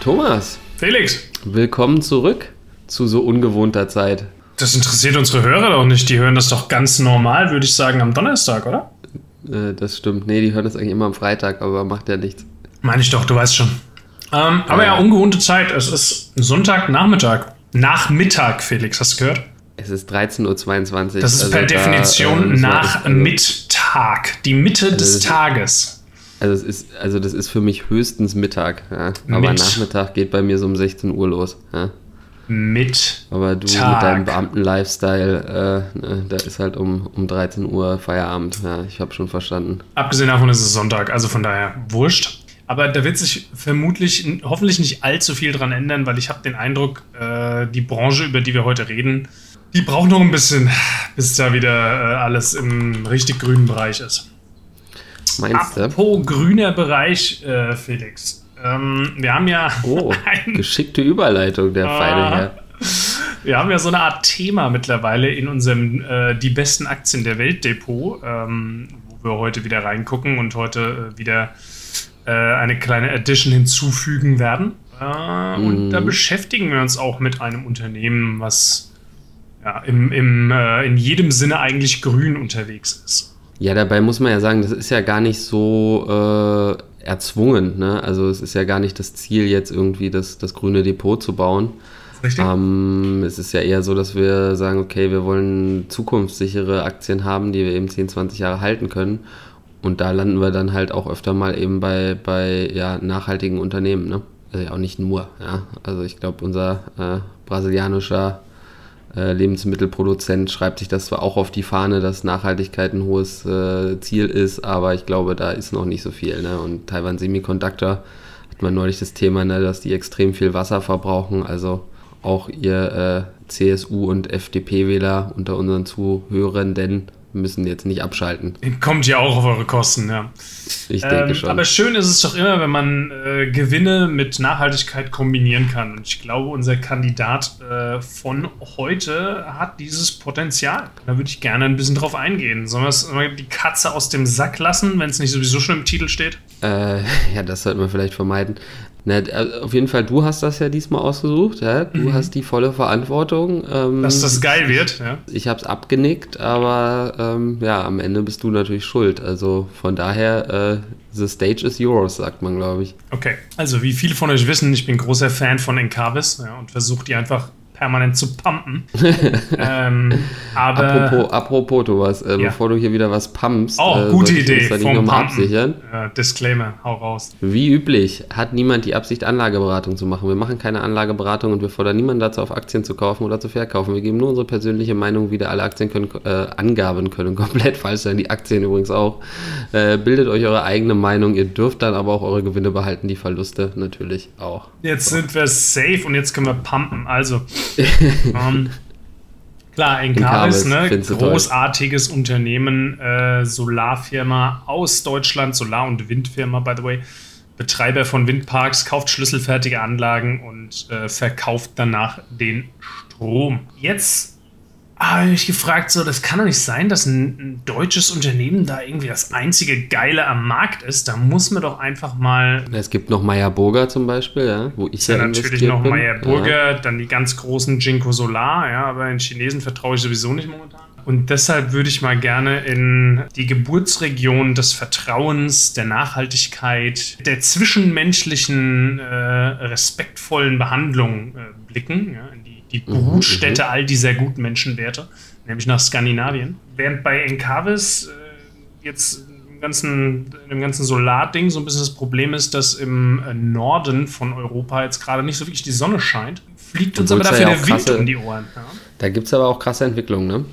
Thomas. Felix. Willkommen zurück zu so ungewohnter Zeit. Das interessiert unsere Hörer doch nicht. Die hören das doch ganz normal, würde ich sagen, am Donnerstag, oder? Das stimmt. Nee, die hören das eigentlich immer am Freitag, aber macht ja nichts. Meine ich doch, du weißt schon. Aber ja, ungewohnte Zeit. Es ist Sonntagnachmittag. Nachmittag, Felix, hast du gehört? Es ist 13.22 Uhr. Das ist also per Definition Nachmittag. Die Mitte des Tages. Das ist für mich höchstens Mittag. Ja? Aber Nachmittag geht bei mir so um 16 Uhr los. Ja? Aber du mit deinem Beamten-Lifestyle, da ist halt um 13 Uhr Feierabend. Ja, ich habe schon verstanden. Abgesehen davon ist es Sonntag, also von daher wurscht. Aber da wird sich hoffentlich nicht allzu viel dran ändern, weil ich habe den Eindruck, die Branche, über die wir heute reden, die braucht noch ein bisschen, bis da wieder alles im richtig grünen Bereich ist. Meinst du? Apropos grüner Bereich, Felix. Wir haben ja... Oh, geschickte Überleitung, der feine Herr. Wir haben ja so eine Art Thema mittlerweile in unserem Die besten Aktien der Welt Depot, wo wir heute wieder reingucken und heute wieder eine kleine Edition hinzufügen werden. Und da beschäftigen wir uns auch mit einem Unternehmen, was ja, in jedem Sinne eigentlich grün unterwegs ist. Ja, dabei muss man ja sagen, das ist ja gar nicht so... erzwungen, ne? Also es ist ja gar nicht das Ziel, jetzt irgendwie das grüne Depot zu bauen. Richtig. Es ist ja eher so, dass wir sagen, okay, wir wollen zukunftssichere Aktien haben, die wir eben 10, 20 Jahre halten können. Und da landen wir dann halt auch öfter mal eben bei nachhaltigen Unternehmen, ne? Also ja auch nicht nur, ja. Also ich glaube, unser brasilianischer Lebensmittelproduzent schreibt sich das zwar auch auf die Fahne, dass Nachhaltigkeit ein hohes Ziel ist, aber ich glaube, da ist noch nicht so viel. Ne? Und Taiwan Semiconductor hat man neulich das Thema, ne, dass die extrem viel Wasser verbrauchen. Also auch ihr CSU- und FDP-Wähler unter unseren Zuhörenden müssen jetzt nicht abschalten. Kommt ja auch auf eure Kosten, ja. Ich denke schon. Aber schön ist es doch immer, wenn man Gewinne mit Nachhaltigkeit kombinieren kann. Und ich glaube, unser Kandidat von heute hat dieses Potenzial. Da würde ich gerne ein bisschen drauf eingehen. Sollen wir die Katze aus dem Sack lassen, wenn es nicht sowieso schon im Titel steht? Ja, das sollten wir vielleicht vermeiden. Na, auf jeden Fall, du hast das ja diesmal ausgesucht. Ja? Du hast die volle Verantwortung. Dass das geil wird. Ja. Ich habe es abgenickt, aber am Ende bist du natürlich schuld. Also von daher, the stage is yours, sagt man, glaube ich. Okay, also wie viele von euch wissen, ich bin großer Fan von Encavis, ja, und versuche die einfach permanent zu pumpen. Aber apropos Thomas, bevor du hier wieder was pumpst, gute Idee vom Pumpen. Absichern. Disclaimer, hau raus. Wie üblich hat niemand die Absicht, Anlageberatung zu machen. Wir machen keine Anlageberatung und wir fordern niemanden dazu auf, Aktien zu kaufen oder zu verkaufen. Wir geben nur unsere persönliche Meinung wieder. Alle Aktien können Angaben können komplett falsch sein, die Aktien übrigens auch. Bildet euch eure eigene Meinung. Ihr dürft dann aber auch eure Gewinne behalten, die Verluste natürlich auch. Jetzt sind wir safe und jetzt können wir pumpen. Also klar, Encavis, ne, großartiges Unternehmen, Solarfirma aus Deutschland, Solar- und Windfirma, by the way, Betreiber von Windparks, kauft schlüsselfertige Anlagen und verkauft danach den Strom. Jetzt habe ich mich gefragt, so, das kann doch nicht sein, dass ein deutsches Unternehmen da irgendwie das einzige Geile am Markt ist. Da muss man doch einfach mal... Es gibt noch Meyer Burger zum Beispiel, ja, wo ich ja natürlich noch Meyer Burger, ja. Dann die ganz großen Jinko Solar, ja, aber den Chinesen vertraue ich sowieso nicht momentan. Und deshalb würde ich mal gerne in die Geburtsregion des Vertrauens, der Nachhaltigkeit, der zwischenmenschlichen, respektvollen Behandlung blicken, ja, in die Brutstätte all dieser guten Menschenwerte, nämlich nach Skandinavien. Während bei Encavis jetzt im ganzen Solarding so ein bisschen das Problem ist, dass im Norden von Europa jetzt gerade nicht so wirklich die Sonne scheint, fliegt uns aber dafür der Wind um die Ohren. Ja. Da gibt es aber auch krasse Entwicklungen, ne?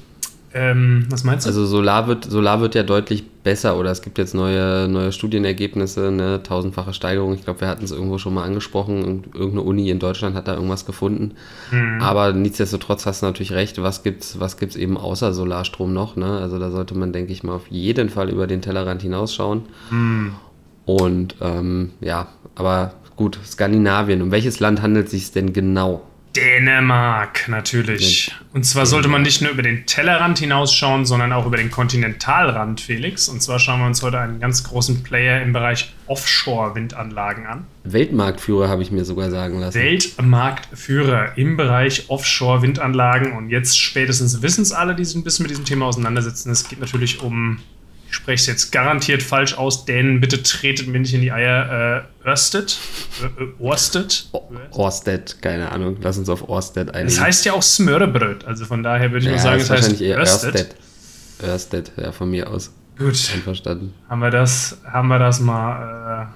Was meinst du? Also Solar wird ja deutlich besser, oder es gibt jetzt neue Studienergebnisse, eine 1000-fache Steigerung. Ich glaube, wir hatten es irgendwo schon mal angesprochen und irgendeine Uni in Deutschland hat da irgendwas gefunden. Aber nichtsdestotrotz hast du natürlich recht, was gibt's eben außer Solarstrom noch? Ne? Also da sollte man, denke ich mal, auf jeden Fall über den Tellerrand hinausschauen. Und aber gut, Skandinavien. Um welches Land handelt es sich denn genau? Dänemark, natürlich. Und zwar sollte man nicht nur über den Tellerrand hinausschauen, sondern auch über den Kontinentalrand, Felix. Und zwar schauen wir uns heute einen ganz großen Player im Bereich Offshore-Windanlagen an. Weltmarktführer, habe ich mir sogar sagen lassen. Weltmarktführer im Bereich Offshore-Windanlagen. Und jetzt spätestens wissen es alle, die sich ein bisschen mit diesem Thema auseinandersetzen. Es geht natürlich um, ich spreche es jetzt garantiert falsch aus, Dänen, bitte tretet mir nicht in die Eier, Ørsted, keine Ahnung, lass uns auf Ørsted einigen. Das heißt ja auch Smørrebrød, also von daher würde ich nur sagen, es heißt Ørsted. Ørsted, ja, von mir aus. Gut, einverstanden. Haben wir das mal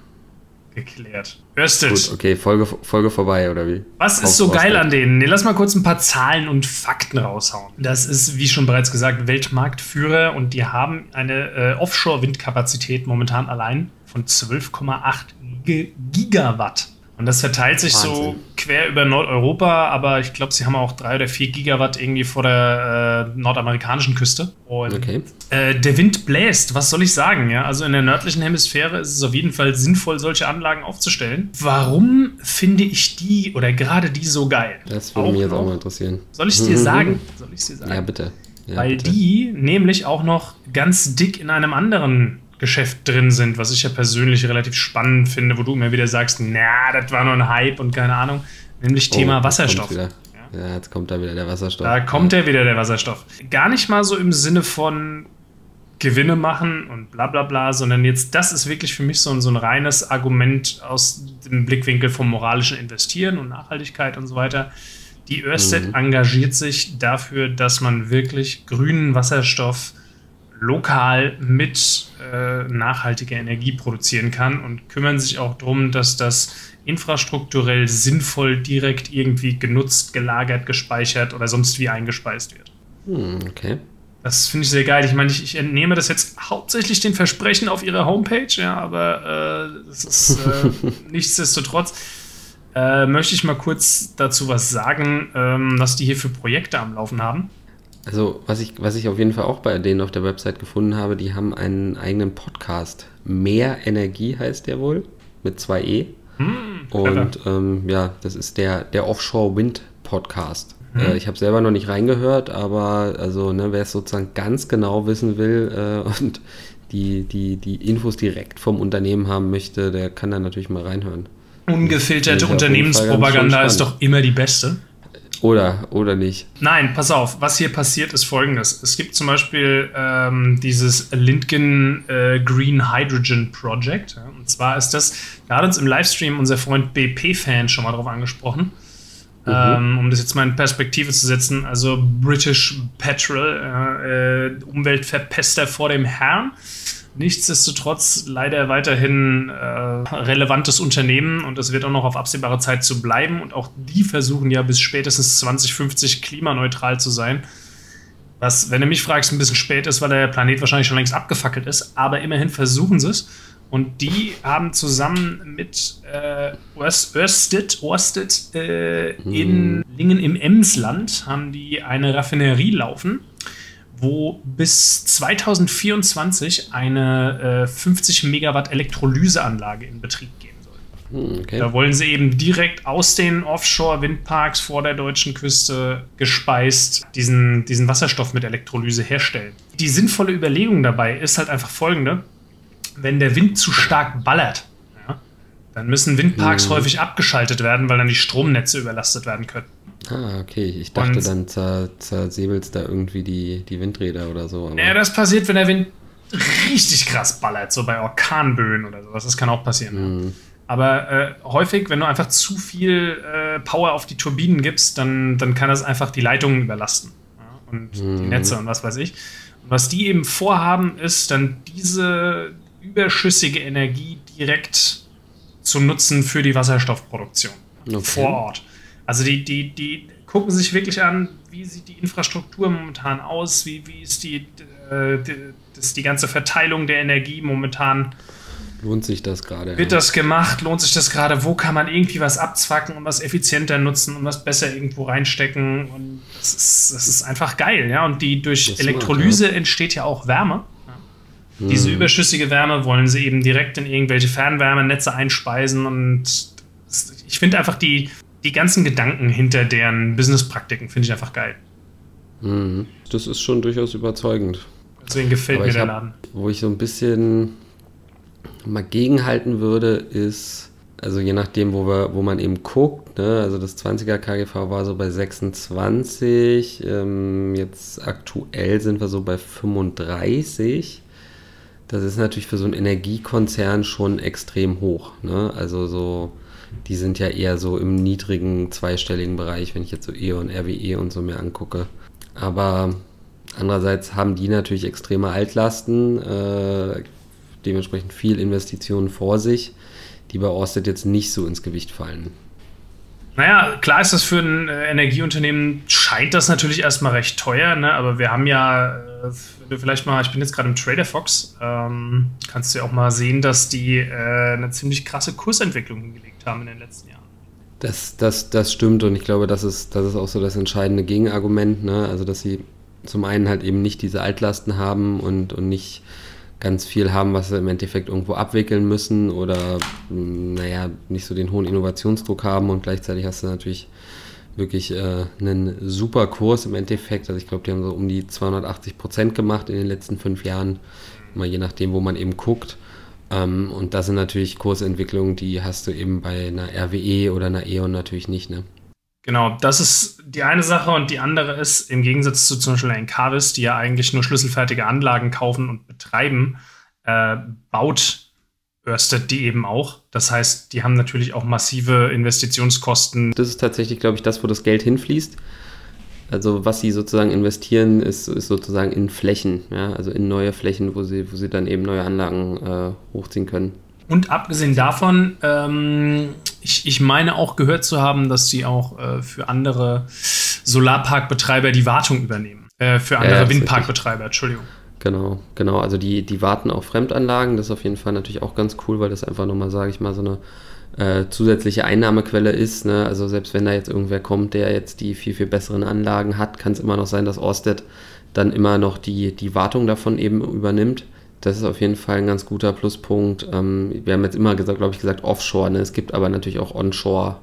geklärt. Ørsted. Gut, okay, Folge vorbei, oder wie? Was ist so geil an denen? Nee, lass mal kurz ein paar Zahlen und Fakten raushauen. Das ist, wie schon bereits gesagt, Weltmarktführer und die haben eine Offshore-Windkapazität momentan allein von 12,8 Gigawatt. Und das verteilt sich so quer über Nordeuropa, aber ich glaube, sie haben auch 3 oder 4 Gigawatt irgendwie vor der nordamerikanischen Küste. Und der Wind bläst, was soll ich sagen? Ja? Also in der nördlichen Hemisphäre ist es auf jeden Fall sinnvoll, solche Anlagen aufzustellen. Warum finde ich die oder gerade die so geil? Das würde mich jetzt auch mal interessieren. Soll ich es dir sagen? Ja, bitte. Ja, weil bitte. Die nämlich auch noch ganz dick in einem anderen Geschäft drin sind, was ich ja persönlich relativ spannend finde, wo du immer wieder sagst, na, das war nur ein Hype und keine Ahnung, nämlich Thema Wasserstoff. Ja, jetzt kommt da wieder der Wasserstoff. Gar nicht mal so im Sinne von Gewinne machen und bla bla bla, sondern jetzt, das ist wirklich für mich so ein reines Argument aus dem Blickwinkel vom moralischen Investieren und Nachhaltigkeit und so weiter. Die Ørsted engagiert sich dafür, dass man wirklich grünen Wasserstoff lokal mit nachhaltiger Energie produzieren kann und kümmern sich auch darum, dass das infrastrukturell sinnvoll direkt irgendwie genutzt, gelagert, gespeichert oder sonst wie eingespeist wird. Okay. Das finde ich sehr geil. Ich meine, ich entnehme das jetzt hauptsächlich den Versprechen auf ihrer Homepage, ja, aber das ist nichtsdestotrotz. Möchte ich mal kurz dazu was sagen, was die hier für Projekte am Laufen haben. Also, was ich auf jeden Fall auch bei denen auf der Website gefunden habe, die haben einen eigenen Podcast. Mehr Energie heißt der wohl, mit 2 E. Und das ist der Offshore-Wind-Podcast. Ich habe selber noch nicht reingehört, aber also, ne, wer es sozusagen ganz genau wissen will und die Infos direkt vom Unternehmen haben möchte, der kann da natürlich mal reinhören. Ungefilterte Unternehmenspropaganda ist doch immer die beste. Oder nicht? Nein, pass auf, was hier passiert ist Folgendes. Es gibt zum Beispiel dieses Lindgen Green Hydrogen Project. Ja? Und zwar ist das, da hat uns im Livestream unser Freund BP-Fan schon mal drauf angesprochen, um das jetzt mal in Perspektive zu setzen. Also British Petrol, Umweltverpester vor dem Herrn. Nichtsdestotrotz leider weiterhin relevantes Unternehmen und das wird auch noch auf absehbare Zeit so bleiben und auch die versuchen ja bis spätestens 2050 klimaneutral zu sein, was, wenn du mich fragst, ein bisschen spät ist, weil der Planet wahrscheinlich schon längst abgefackelt ist, aber immerhin versuchen sie es und die haben zusammen mit Ørsted in Lingen im Emsland haben die eine Raffinerie laufen, wo bis 2024 eine 50 Megawatt Elektrolyseanlage in Betrieb gehen soll. Okay. Da wollen sie eben direkt aus den Offshore-Windparks vor der deutschen Küste gespeist diesen Wasserstoff mit Elektrolyse herstellen. Die sinnvolle Überlegung dabei ist halt einfach folgende: Wenn der Wind zu stark ballert, ja, dann müssen Windparks häufig abgeschaltet werden, weil dann die Stromnetze überlastet werden können. Ah, okay. Ich dachte, und dann zersäbelst da irgendwie die Windräder oder so. Ja, das passiert, wenn der Wind richtig krass ballert, so bei Orkanböen oder sowas. Das kann auch passieren. Mhm. Aber häufig, wenn du einfach zu viel Power auf die Turbinen gibst, dann kann das einfach die Leitungen überlasten. Ja? Und die Netze und was weiß ich. Und was die eben vorhaben, ist dann diese überschüssige Energie direkt zu nutzen für die Wasserstoffproduktion vor Ort. Also die gucken sich wirklich an, wie sieht die Infrastruktur momentan aus, wie ist die ganze Verteilung der Energie momentan. Lohnt sich das gerade? Wird das gemacht? Lohnt sich das gerade? Wo kann man irgendwie was abzwacken und was effizienter nutzen und was besser irgendwo reinstecken? Und das ist einfach geil, ja. Und durch Elektrolyse entsteht ja auch Wärme. Ja? Diese überschüssige Wärme wollen sie eben direkt in irgendwelche Fernwärmenetze einspeisen und ich finde einfach die die ganzen Gedanken hinter deren Businesspraktiken finde ich einfach geil. Das ist schon durchaus überzeugend. Deswegen gefällt mir der Laden. Wo ich so ein bisschen mal gegenhalten würde, ist, also je nachdem, wo man eben guckt, ne? Also das 20er KGV war so bei 26, jetzt aktuell sind wir so bei 35. Das ist natürlich für so einen Energiekonzern schon extrem hoch, ne? Also so, die sind ja eher so im niedrigen zweistelligen Bereich, wenn ich jetzt so E.ON, RWE und so mir angucke. Aber andererseits haben die natürlich extreme Altlasten, dementsprechend viel Investitionen vor sich, die bei Ørsted jetzt nicht so ins Gewicht fallen. Naja, klar ist das für ein Energieunternehmen, scheint das natürlich erstmal recht teuer, ne? Aber wir haben ja, vielleicht mal, ich bin jetzt gerade im Trader Fox, kannst du ja auch mal sehen, dass die eine ziemlich krasse Kursentwicklung hingelegt haben in den letzten Jahren. Das stimmt, und ich glaube, das ist auch so das entscheidende Gegenargument, ne? Also dass sie zum einen halt eben nicht diese Altlasten haben und nicht ganz viel haben, was sie im Endeffekt irgendwo abwickeln müssen oder, naja, nicht so den hohen Innovationsdruck haben, und gleichzeitig hast du natürlich wirklich einen super Kurs im Endeffekt. Also ich glaube, die haben so um die 280% gemacht in den letzten 5 Jahren, mal je nachdem, wo man eben guckt. Und das sind natürlich Kursentwicklungen, die hast du eben bei einer RWE oder einer E.ON natürlich nicht, ne? Genau, das ist die eine Sache, und die andere ist, im Gegensatz zu zum Beispiel Encavis, die ja eigentlich nur schlüsselfertige Anlagen kaufen und betreiben, baut Ørsted die eben auch. Das heißt, die haben natürlich auch massive Investitionskosten. Das ist tatsächlich, glaube ich, das, wo das Geld hinfließt. Also was sie sozusagen investieren, ist sozusagen in Flächen, ja? Also in neue Flächen, wo sie dann eben neue Anlagen hochziehen können. Und abgesehen davon, ich meine auch gehört zu haben, dass sie auch für andere Solarparkbetreiber die Wartung übernehmen. Für andere Windparkbetreiber, Entschuldigung. Genau. Also die warten auf Fremdanlagen. Das ist auf jeden Fall natürlich auch ganz cool, weil das einfach nochmal, sage ich mal, so eine zusätzliche Einnahmequelle ist, ne? Also selbst wenn da jetzt irgendwer kommt, der jetzt die viel, viel besseren Anlagen hat, kann es immer noch sein, dass Ørsted dann immer noch die Wartung davon eben übernimmt. Das ist auf jeden Fall ein ganz guter Pluspunkt. Wir haben jetzt immer gesagt, Offshore, ne? Es gibt aber natürlich auch Onshore.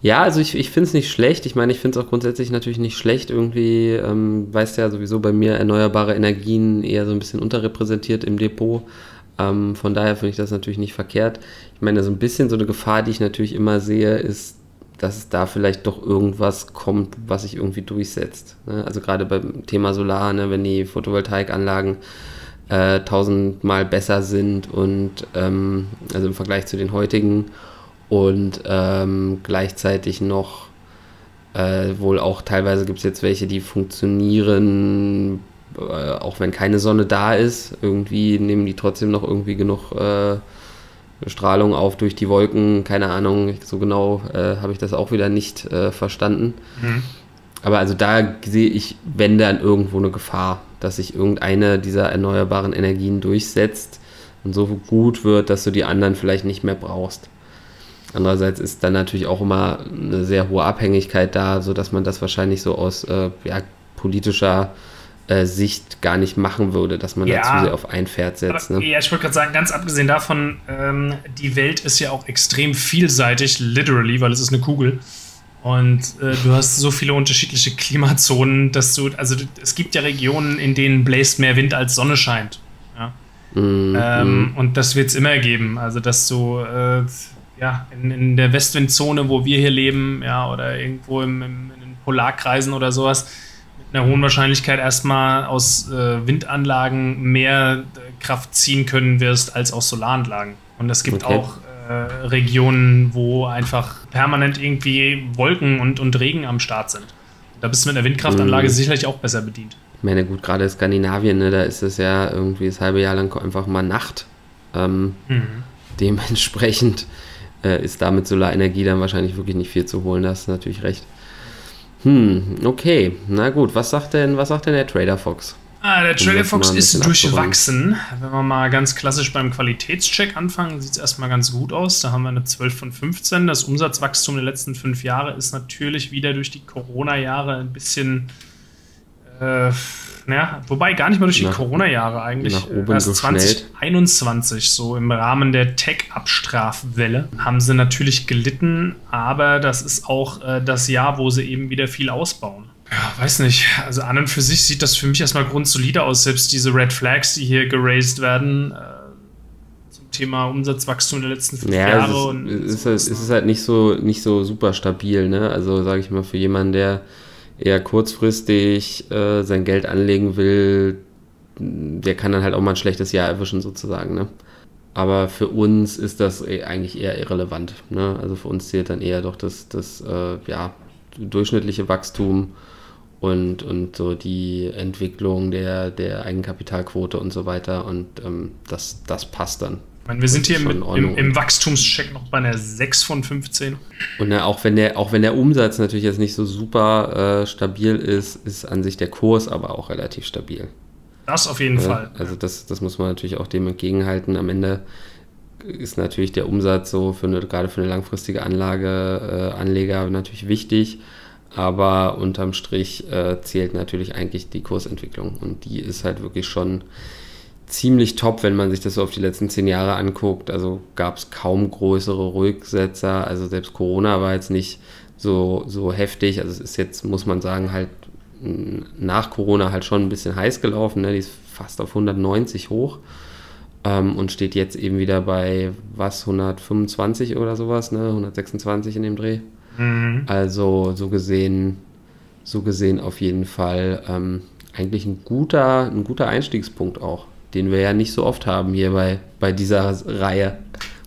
Ja, also ich finde es nicht schlecht. Ich meine, ich finde es auch grundsätzlich natürlich nicht schlecht. Irgendwie weißt du ja sowieso, bei mir erneuerbare Energien eher so ein bisschen unterrepräsentiert im Depot. Von daher finde ich das natürlich nicht verkehrt. Ich meine, so ein bisschen so eine Gefahr, die ich natürlich immer sehe, ist, dass es da vielleicht doch irgendwas kommt, was sich irgendwie durchsetzt, ne? Also gerade beim Thema Solar, ne? Wenn die Photovoltaikanlagen 1000-mal besser sind und also im Vergleich zu den heutigen, und gleichzeitig noch wohl auch teilweise gibt es jetzt welche, die funktionieren, auch wenn keine Sonne da ist, irgendwie nehmen die trotzdem noch irgendwie genug Strahlung auf durch die Wolken, keine Ahnung, so genau habe ich das auch wieder nicht verstanden. Mhm. Aber also da sehe ich, wenn dann irgendwo eine Gefahr, dass sich irgendeine dieser erneuerbaren Energien durchsetzt und so gut wird, dass du die anderen vielleicht nicht mehr brauchst. Andererseits ist dann natürlich auch immer eine sehr hohe Abhängigkeit da, sodass man das wahrscheinlich so aus politischer Sicht gar nicht machen würde, dass man da zu sehr auf ein Pferd setzt. Aber, ne? Ja, ich wollte gerade sagen, ganz abgesehen davon, die Welt ist ja auch extrem vielseitig, literally, weil es ist eine Kugel. Und du hast so viele unterschiedliche Klimazonen, es gibt ja Regionen, in denen bläst mehr Wind als Sonne scheint. Ja? Und das wird es immer geben. Also, dass du in der Westwindzone, wo wir hier leben, ja, oder irgendwo in den Polarkreisen oder sowas, mit einer hohen Wahrscheinlichkeit erstmal aus Windanlagen mehr Kraft ziehen können wirst als aus Solaranlagen. Und es gibt auch Regionen, wo einfach permanent irgendwie Wolken und Regen am Start sind. Da bist du mit einer Windkraftanlage sicherlich auch besser bedient. Ich meine, gut, gerade in Skandinavien, ne, da ist es ja irgendwie das halbe Jahr lang einfach mal Nacht. Dementsprechend ist da mit Solarenergie dann wahrscheinlich wirklich nicht viel zu holen, da hast du natürlich recht. Okay, na gut, was sagt denn der Trader Fox? Der Trader Fox ist durchwachsen. Abgeräumt. Wenn wir mal ganz klassisch beim Qualitätscheck anfangen, sieht es erstmal ganz gut aus. Da haben wir eine 12 von 15. Das Umsatzwachstum der letzten 5 Jahre ist natürlich wieder durch die Corona-Jahre ein bisschen Ja, wobei gar nicht mal durch die Corona-Jahre eigentlich. Erst 2021, so im Rahmen der Tech-Abstrafwelle, haben sie natürlich gelitten, aber das ist auch das Jahr, wo sie eben wieder viel ausbauen. Ja, weiß nicht. Also an und für sich sieht das für mich erstmal grundsolide aus. Selbst diese Red Flags, die hier geraced werden, zum Thema Umsatzwachstum der letzten 5 Jahre. Es ist halt nicht so super stabil, ne? Also sage ich mal, für jemanden, der eher kurzfristig sein Geld anlegen will, der kann dann halt auch mal ein schlechtes Jahr erwischen sozusagen, ne? Aber für uns ist das eigentlich eher irrelevant, ne? Also für uns zählt dann eher doch das durchschnittliche Wachstum und so die Entwicklung der Eigenkapitalquote und so weiter, und das passt dann. Ich meine, wir sind hier im Wachstumscheck noch bei einer 6 von 15. Und ja, auch wenn der Umsatz natürlich jetzt nicht so super stabil ist, ist an sich der Kurs aber auch relativ stabil. Das auf jeden Fall. Also das muss man natürlich auch dem entgegenhalten. Am Ende ist natürlich der Umsatz so gerade für eine langfristige Anlage, Anleger natürlich wichtig, aber unterm Strich zählt natürlich eigentlich die Kursentwicklung, und die ist halt wirklich schon ziemlich top, wenn man sich das so auf die letzten 10 Jahre anguckt. Also gab es kaum größere Rücksetzer, also selbst Corona war jetzt nicht so heftig, also es ist jetzt, muss man sagen, halt nach Corona halt schon ein bisschen heiß gelaufen, ne? Die ist fast auf 190 hoch. Und steht jetzt eben wieder bei 125 oder sowas, ne? 126 in dem Dreh. Mhm. Also so gesehen auf jeden Fall eigentlich ein guter Einstiegspunkt auch, den wir ja nicht so oft haben hier bei dieser Reihe.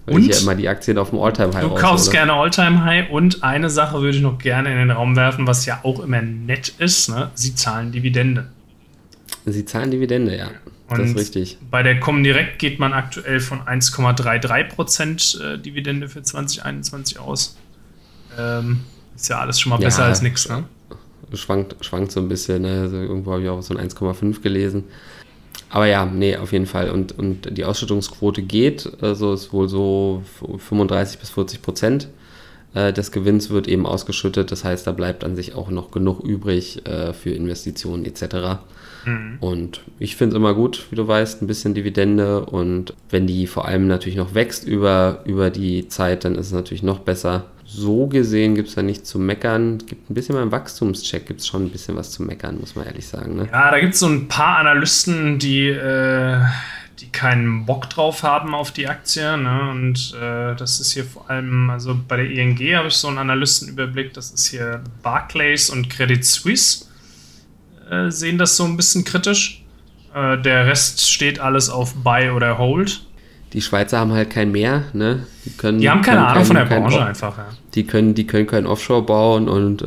Weil und ich ja immer die Aktien auf dem All-Time-High raushole. Du kaufst gerne All-Time-High, und eine Sache würde ich noch gerne in den Raum werfen, was ja auch immer nett ist, ne? Sie zahlen Dividende. Sie zahlen Dividende, ja. Und das ist richtig. Bei der ComDirect geht man aktuell von 1,33% Dividende für 2021 aus. Ist ja alles schon mal besser als nichts, ne? Schwankt so ein bisschen, ne? Also irgendwo habe ich auch so ein 1,5 gelesen. Aber ja, nee, auf jeden Fall. Und die Ausschüttungsquote geht, also ist wohl so 35-40% des Gewinns wird eben ausgeschüttet. Das heißt, da bleibt an sich auch noch genug übrig für Investitionen etc. Und ich finde es immer gut, wie du weißt, ein bisschen Dividende, und wenn die vor allem natürlich noch wächst über die Zeit, dann ist es natürlich noch besser. So gesehen gibt es da nichts zu meckern. Es gibt ein bisschen beim Wachstumscheck, gibt es schon ein bisschen was zu meckern, muss man ehrlich sagen, ne? Ja, da gibt es so ein paar Analysten, die keinen Bock drauf haben auf die Aktie, ne? Und das ist hier vor allem, also bei der ING habe ich so einen Analystenüberblick, das ist hier Barclays und Credit Suisse. Sehen das so ein bisschen kritisch. Der Rest steht alles auf Buy oder Hold. Die Schweizer haben halt kein Meer, ne? Die haben keine Ahnung von der Branche einfach. Ja. Die können kein Offshore bauen, und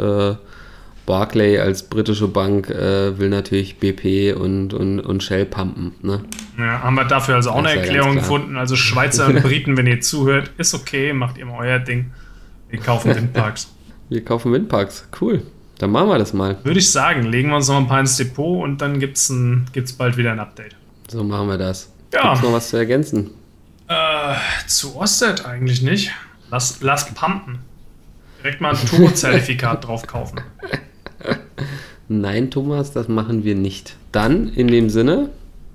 Barclay als britische Bank will natürlich BP und Shell pumpen, ne? Ja, haben wir dafür also auch eine Erklärung gefunden. Also Schweizer und Briten, wenn ihr zuhört, ist okay, macht ihr mal euer Ding. Wir kaufen Windparks. Wir kaufen Windparks, cool. Dann machen wir das mal. Würde ich sagen, legen wir uns noch ein paar ins Depot, und dann gibt's bald wieder ein Update. So machen wir das. Ja. Gibt's noch was zu ergänzen? Zu Ørsted eigentlich nicht. Lass pumpen. Direkt mal ein Turbo-Zertifikat drauf kaufen. Nein, Thomas, das machen wir nicht. Dann, in dem Sinne,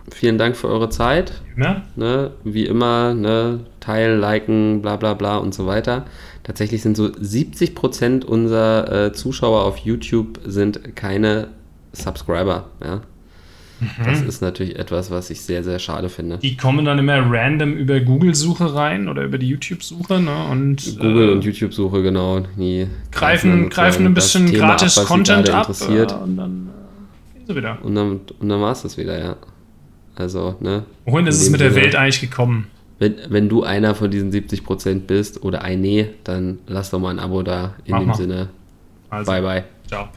vielen Dank für eure Zeit. Ja. Ne, wie immer, ne, teilen, liken, bla bla bla und so weiter. Tatsächlich sind so 70% unserer Zuschauer auf YouTube sind keine Subscriber. Ja? Mhm. Das ist natürlich etwas, was ich sehr, sehr schade finde. Die kommen dann immer random über Google-Suche rein oder über die YouTube-Suche. Ne? Und Google und YouTube-Suche, genau. Die greifen ein bisschen gratis Content ab. Und dann gehen sie wieder. Und dann war es das wieder, ja. Also, ne? Wohin ist es mit der Welt eigentlich gekommen? Wenn du einer von diesen 70% bist oder dann lass doch mal ein Abo da. In dem Sinne. Also, bye, bye. Ciao.